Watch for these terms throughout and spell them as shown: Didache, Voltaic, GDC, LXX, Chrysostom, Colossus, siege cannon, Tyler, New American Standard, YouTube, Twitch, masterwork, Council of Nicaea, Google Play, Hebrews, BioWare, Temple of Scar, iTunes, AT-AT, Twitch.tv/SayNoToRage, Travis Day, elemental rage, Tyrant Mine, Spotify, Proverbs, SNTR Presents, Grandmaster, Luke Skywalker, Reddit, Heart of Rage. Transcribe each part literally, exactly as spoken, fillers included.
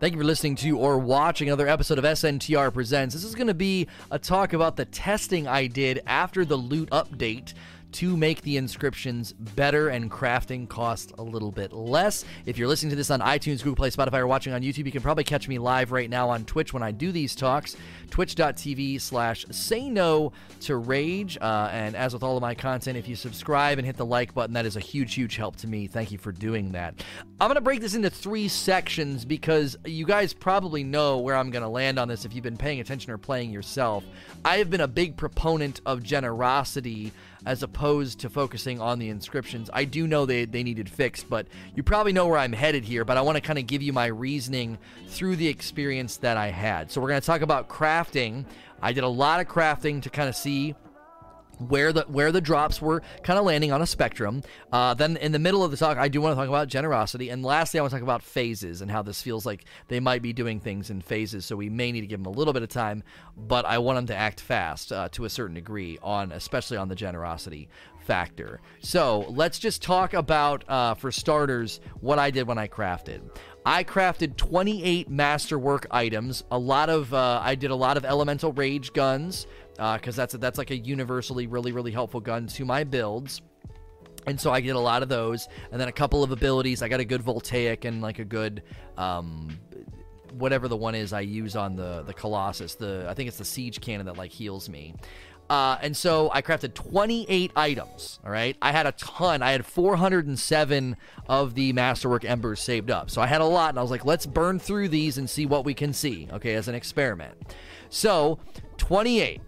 Thank you for listening to or watching another episode of S N T R Presents. This is going to be a talk about the testing I did after the loot update to make the inscriptions better and crafting costs a little bit less. If you're listening to this on iTunes, Google Play, Spotify, or watching on YouTube, you can probably catch me live right now on Twitch when I do these talks, twitch dot t v slash say no to rage. Uh, and as with all of my content, if you subscribe and hit the like button, that is a huge, huge help to me. Thank you for doing that. I'm going to break this into three sections because you guys probably know where I'm going to land on this if you've been paying attention or playing yourself. I have been a big proponent of generosity as opposed to focusing on the inscriptions. I do know they, they needed fixed, but you probably know where I'm headed here, but I want to kind of give you my reasoning through the experience that I had. So we're going to talk about crafting. I did a lot of crafting to kind of see where the where the drops were kind of landing on a spectrum. Uh, then in the middle of the talk, I do want to talk about generosity. And lastly, I want to talk about phases and how this feels like they might be doing things in phases. So we may need to give them a little bit of time, but I want them to act fast uh, to a certain degree, on especially on the generosity factor. So let's just talk about, uh, for starters, what I did when I crafted. I crafted twenty-eight masterwork items. A lot of uh, I did a lot of elemental rage guns, because uh, that's a, that's like a universally really, really helpful gun to my builds. And so I did a lot of those. And then a couple of abilities. I got a good Voltaic and like a good um, whatever the one is I use on the, the Colossus. The I think it's the siege cannon that like heals me. Uh, and so I crafted twenty-eight items, all right? I had a ton. I had four hundred seven of the Masterwork Embers saved up. So I had a lot, and I was like, let's burn through these and see what we can see, okay, as an experiment. So twenty-eight.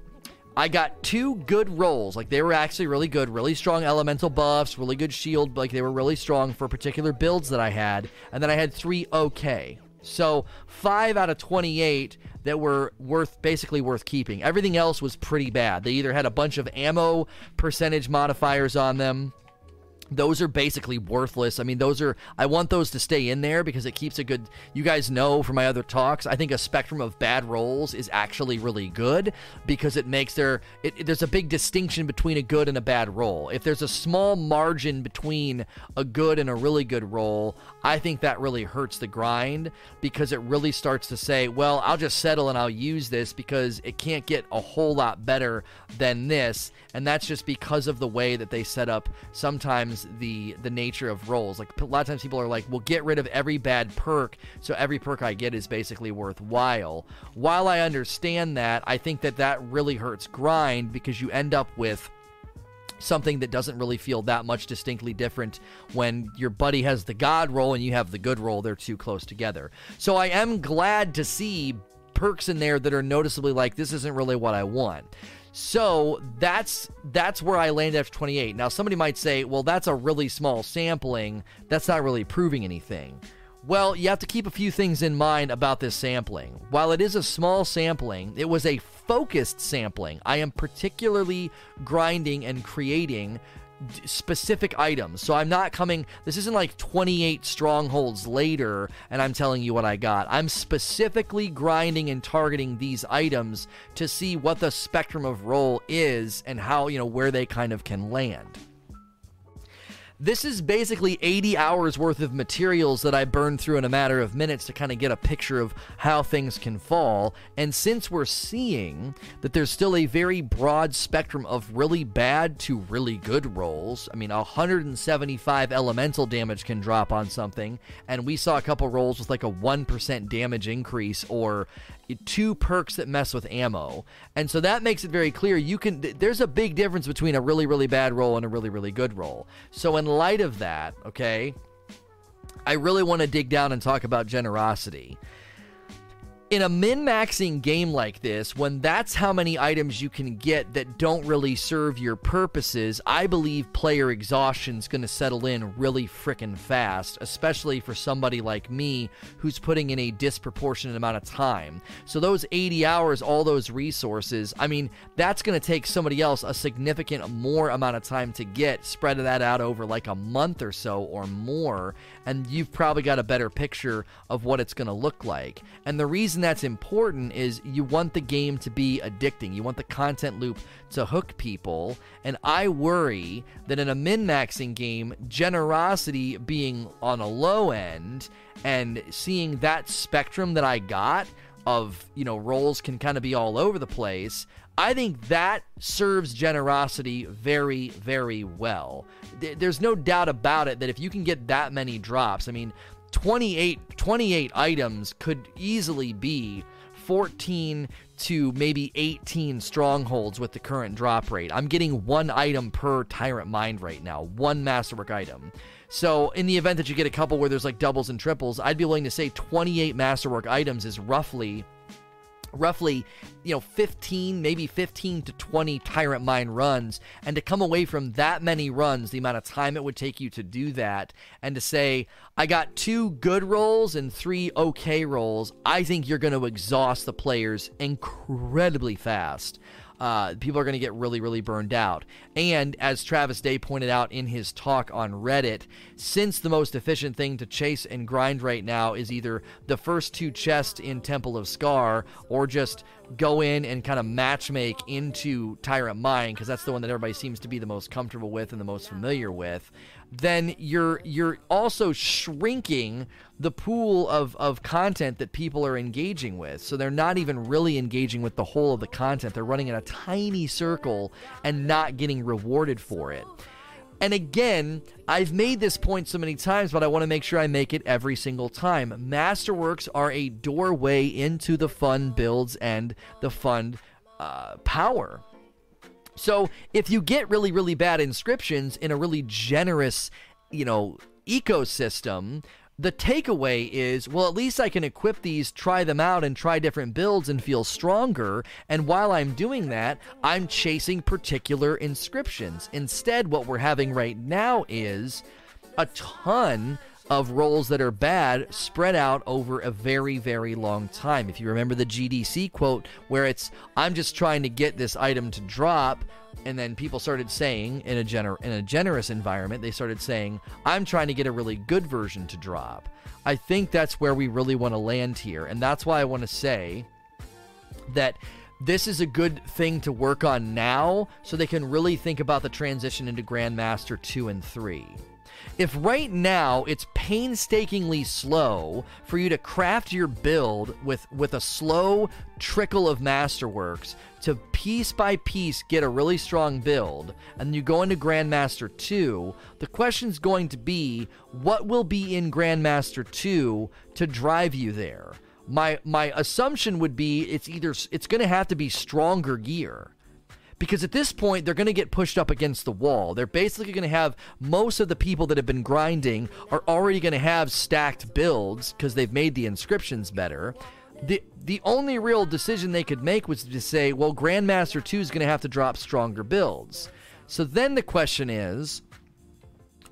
I got two good rolls. Like, they were actually really good. Really strong elemental buffs, really good shield. Like, they were really strong for particular builds that I had. And then I had three okay. So five out of twenty-eight that were worth basically worth keeping. Everything else was pretty bad. They either had a bunch of ammo percentage modifiers on them. Those are basically worthless. I mean, those are, I want those to stay in there because it keeps a good, you guys know from my other talks, I think a spectrum of bad rolls is actually really good because it makes their, it, it, there's a big distinction between a good and a bad roll. If there's a small margin between a good and a really good roll, I think that really hurts the grind because it really starts to say, well, I'll just settle and I'll use this because it can't get a whole lot better than this. And that's just because of the way that they set up sometimes the the nature of rolls. Like, a lot of times people are like, well, get rid of every bad perk, so every perk I get is basically worthwhile. While I understand that, I think that that really hurts grind because you end up with something that doesn't really feel that much distinctly different when your buddy has the god roll and you have the good roll. They're too close together. So I am glad to see perks in there that are noticeably like, this isn't really what I want. So that's that's where I landed after twenty-eight. Now, somebody might say, well, that's a really small sampling. That's not really proving anything. Well, you have to keep a few things in mind about this sampling. While it is a small sampling, it was a focused sampling. I am particularly grinding and creating specific items. So I'm not coming, this isn't like twenty-eight strongholds later and I'm telling you what I got. I'm specifically grinding and targeting these items to see what the spectrum of roll is and how, you know, where they kind of can land. This is basically eighty hours worth of materials that I burned through in a matter of minutes to kind of get a picture of how things can fall. And since we're seeing that there's still a very broad spectrum of really bad to really good rolls, I mean, one hundred seventy-five elemental damage can drop on something, and we saw a couple rolls with like a one percent damage increase or two perks that mess with ammo. And so that makes it very clear you can th- there's a big difference between a really really bad roll and a really really good roll. So in light of that, okay, I really want to dig down and talk about generosity. In a min-maxing game like this, when that's how many items you can get that don't really serve your purposes, I believe player exhaustion is going to settle in really frickin' fast, especially for somebody like me who's putting in a disproportionate amount of time. So those eighty hours, all those resources, I mean, that's going to take somebody else a significant more amount of time to get. Spread that out over like a month or so or more, and you've probably got a better picture of what it's going to look like. And the reason reason that's important is you want the game to be addicting. You want the content loop to hook people. And I worry that in a min-maxing game, generosity being on a low end and seeing that spectrum that I got of, you know, roles can kind of be all over the place, I think that serves generosity very, very well. There's no doubt about it that if you can get that many drops, I mean, twenty-eight, twenty-eight items could easily be fourteen to maybe eighteen strongholds with the current drop rate. I'm getting one item per Tyrant Mine right now, one masterwork item. So in the event that you get a couple where there's like doubles and triples, I'd be willing to say twenty-eight masterwork items is roughly... roughly, you know, fifteen, maybe fifteen to twenty Tyrant Mine runs, and to come away from that many runs, the amount of time it would take you to do that, and to say, I got two good rolls and three okay rolls, I think you're going to exhaust the players incredibly fast. Uh, people are going to get really, really burned out. And as Travis Day pointed out in his talk on Reddit, since the most efficient thing to chase and grind right now is either the first two chests in Temple of Scar or just go in and kind of matchmake into Tyrant Mine, because that's the one that everybody seems to be the most comfortable with and the most familiar with, then you're you're also shrinking the pool of, of content that people are engaging with. So they're not even really engaging with the whole of the content. They're running in a tiny circle and not getting rewarded for it. And again, I've made this point so many times, but I want to make sure I make it every single time. Masterworks are a doorway into the fun builds and the fun uh, power. So if you get really, really bad inscriptions in a really generous, you know, ecosystem, the takeaway is, well, at least I can equip these, try them out, and try different builds and feel stronger. And while I'm doing that, I'm chasing particular inscriptions. Instead, what we're having right now is a ton of roles that are bad spread out over a very, very long time. If you remember the G D C quote where it's, I'm just trying to get this item to drop, and then people started saying, in a, gener- in a generous environment, they started saying, I'm trying to get a really good version to drop. I think that's where we really want to land here, and that's why I want to say that this is a good thing to work on now so they can really think about the transition into Grandmaster two and three. If right now it's painstakingly slow for you to craft your build with, with a slow trickle of masterworks to piece by piece get a really strong build, and you go into Grandmaster two, the question's going to be, what will be in Grandmaster two to drive you there? My my assumption would be it's either it's going to have to be stronger gear. Because at this point, they're going to get pushed up against the wall. They're basically going to have most of the people that have been grinding are already going to have stacked builds because they've made the inscriptions better. The the only real decision they could make was to say, well, Grandmaster two is going to have to drop stronger builds. So then the question is,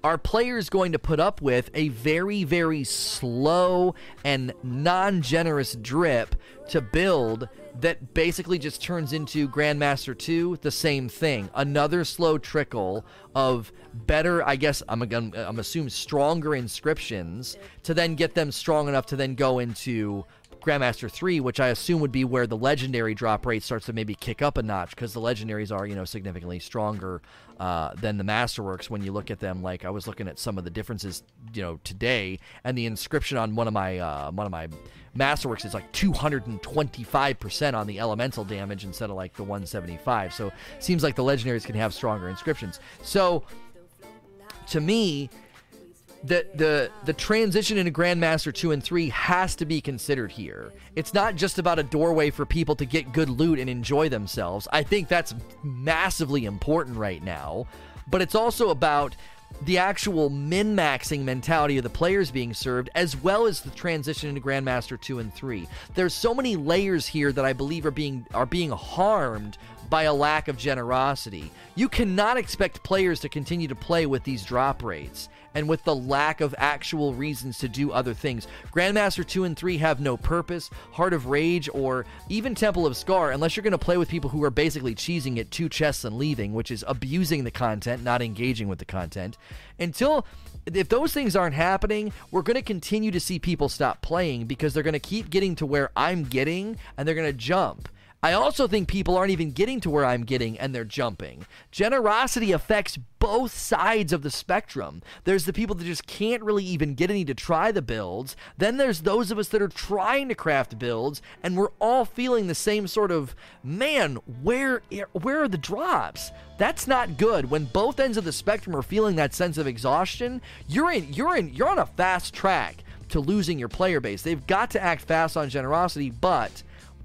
are players going to put up with a very, very slow and non-generous drip to build that basically just turns into Grandmaster two, the same thing? Another slow trickle of better, I guess, I'm, I'm assuming stronger inscriptions to then get them strong enough to then go into Grandmaster three, which I assume would be where the legendary drop rate starts to maybe kick up a notch, because the legendaries are, you know, significantly stronger uh, than the masterworks when you look at them. Like, I was looking at some of the differences, you know, today, and the inscription on one of my uh, one of my masterworks is like two hundred twenty-five percent on the elemental damage instead of like the one seventy-five. So it seems like the legendaries can have stronger inscriptions. So to me, The, the the transition into Grandmaster two and three has to be considered here. It's not just about a doorway for people to get good loot and enjoy themselves. I think that's massively important right now. But it's also about the actual min-maxing mentality of the players being served, as well as the transition into Grandmaster two and three. There's so many layers here that I believe are being are being harmed by a lack of generosity. You cannot expect players to continue to play with these drop rates and with the lack of actual reasons to do other things. Grandmaster two and three have no purpose. Heart of Rage or even Temple of Scar, unless you're going to play with people who are basically cheesing at two chests and leaving, which is abusing the content, not engaging with the content. Until if those things aren't happening, we're going to continue to see people stop playing because they're going to keep getting to where I'm getting and they're going to jump. I also think people aren't even getting to where I'm getting and they're jumping. Generosity affects both sides of the spectrum. There's the people that just can't really even get any to try the builds. Then there's those of us that are trying to craft builds, and we're all feeling the same sort of, man, where, where are the drops? That's not good. When both ends of the spectrum are feeling that sense of exhaustion, you're in, you're in, you're on a fast track to losing your player base. They've got to act fast on generosity, but,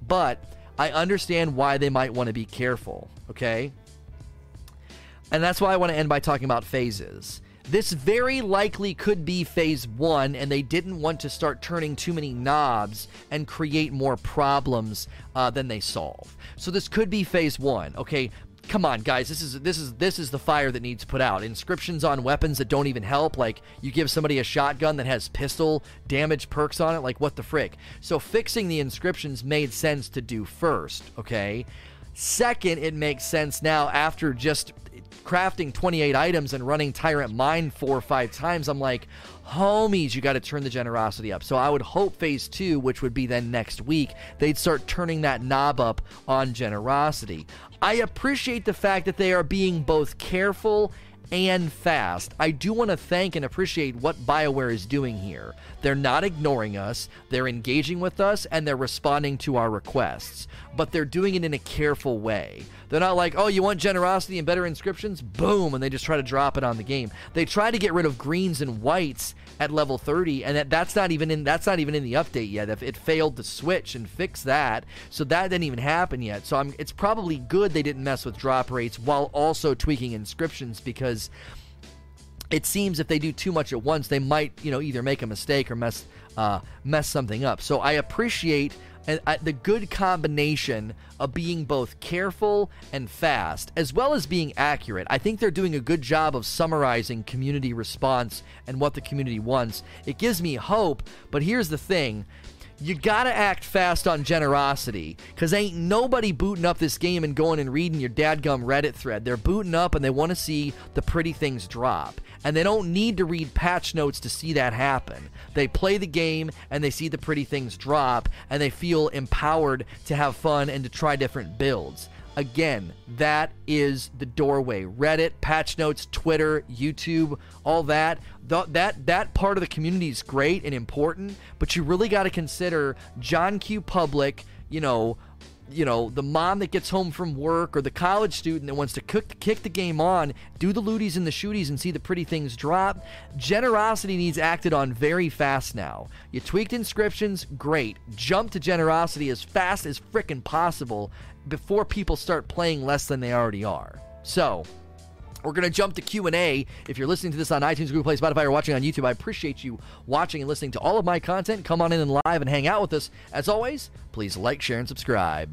but... I understand why they might want to be careful, okay? And that's why I want to end by talking about phases. This very likely could be phase one, and they didn't want to start turning too many knobs and create more problems uh, than they solve. So this could be phase one, okay? Come on, guys, this is this is this is the fire that needs put out. Inscriptions on weapons that don't even help, like you give somebody a shotgun that has pistol damage perks on it, like what the frick. So fixing the inscriptions made sense to do first, okay? Second, it makes sense now after just crafting twenty-eight items and running Tyrant Mine four or five times. I'm like, homies, you got to turn the generosity up. So I would hope phase two, which would be then next week, they'd start turning that knob up on generosity. I appreciate the fact that they are being both careful and fast. I do want to thank and appreciate what BioWare is doing here. They're not ignoring us, they're engaging with us, and they're responding to our requests. But they're doing it in a careful way. They're not like, oh, you want generosity and better inscriptions? Boom, and they just try to drop it on the game. They try to get rid of greens and whites at level thirty, and that, that's not even in that's not even in the update yet. If it failed to switch and fix that, so that didn't even happen yet. So I'm, it's probably good they didn't mess with drop rates while also tweaking inscriptions, because it seems if they do too much at once, they might, you know, either make a mistake or mess uh, mess something up. So I appreciate the good combination of being both careful and fast, as well as being accurate. I think they're doing a good job of summarizing community response and what the community wants. It gives me hope, but here's the thing. You gotta act fast on generosity, because ain't nobody booting up this game and going and reading your dadgum Reddit thread. They're booting up and they want to see the pretty things drop. And they don't need to read patch notes to see that happen. They play the game and they see the pretty things drop and they feel empowered to have fun and to try different builds. Again, that is the doorway. Reddit, patch notes, Twitter, YouTube, all that. Th- that that part of the community is great and important, but you really got to consider John Q. Public, you know, you know, the mom that gets home from work, or the college student that wants to cook, kick the game on, do the looties and the shooties and see the pretty things drop. Generosity needs acted on very fast now. You tweaked inscriptions, great. Jump to generosity as fast as frickin' possible before people start playing less than they already are. So we're going to jump to Q and A. If you're listening to this on iTunes, Google Play, Spotify, or watching on YouTube, I appreciate you watching and listening to all of my content. Come on in and live and hang out with us. As always, please like, share, and subscribe.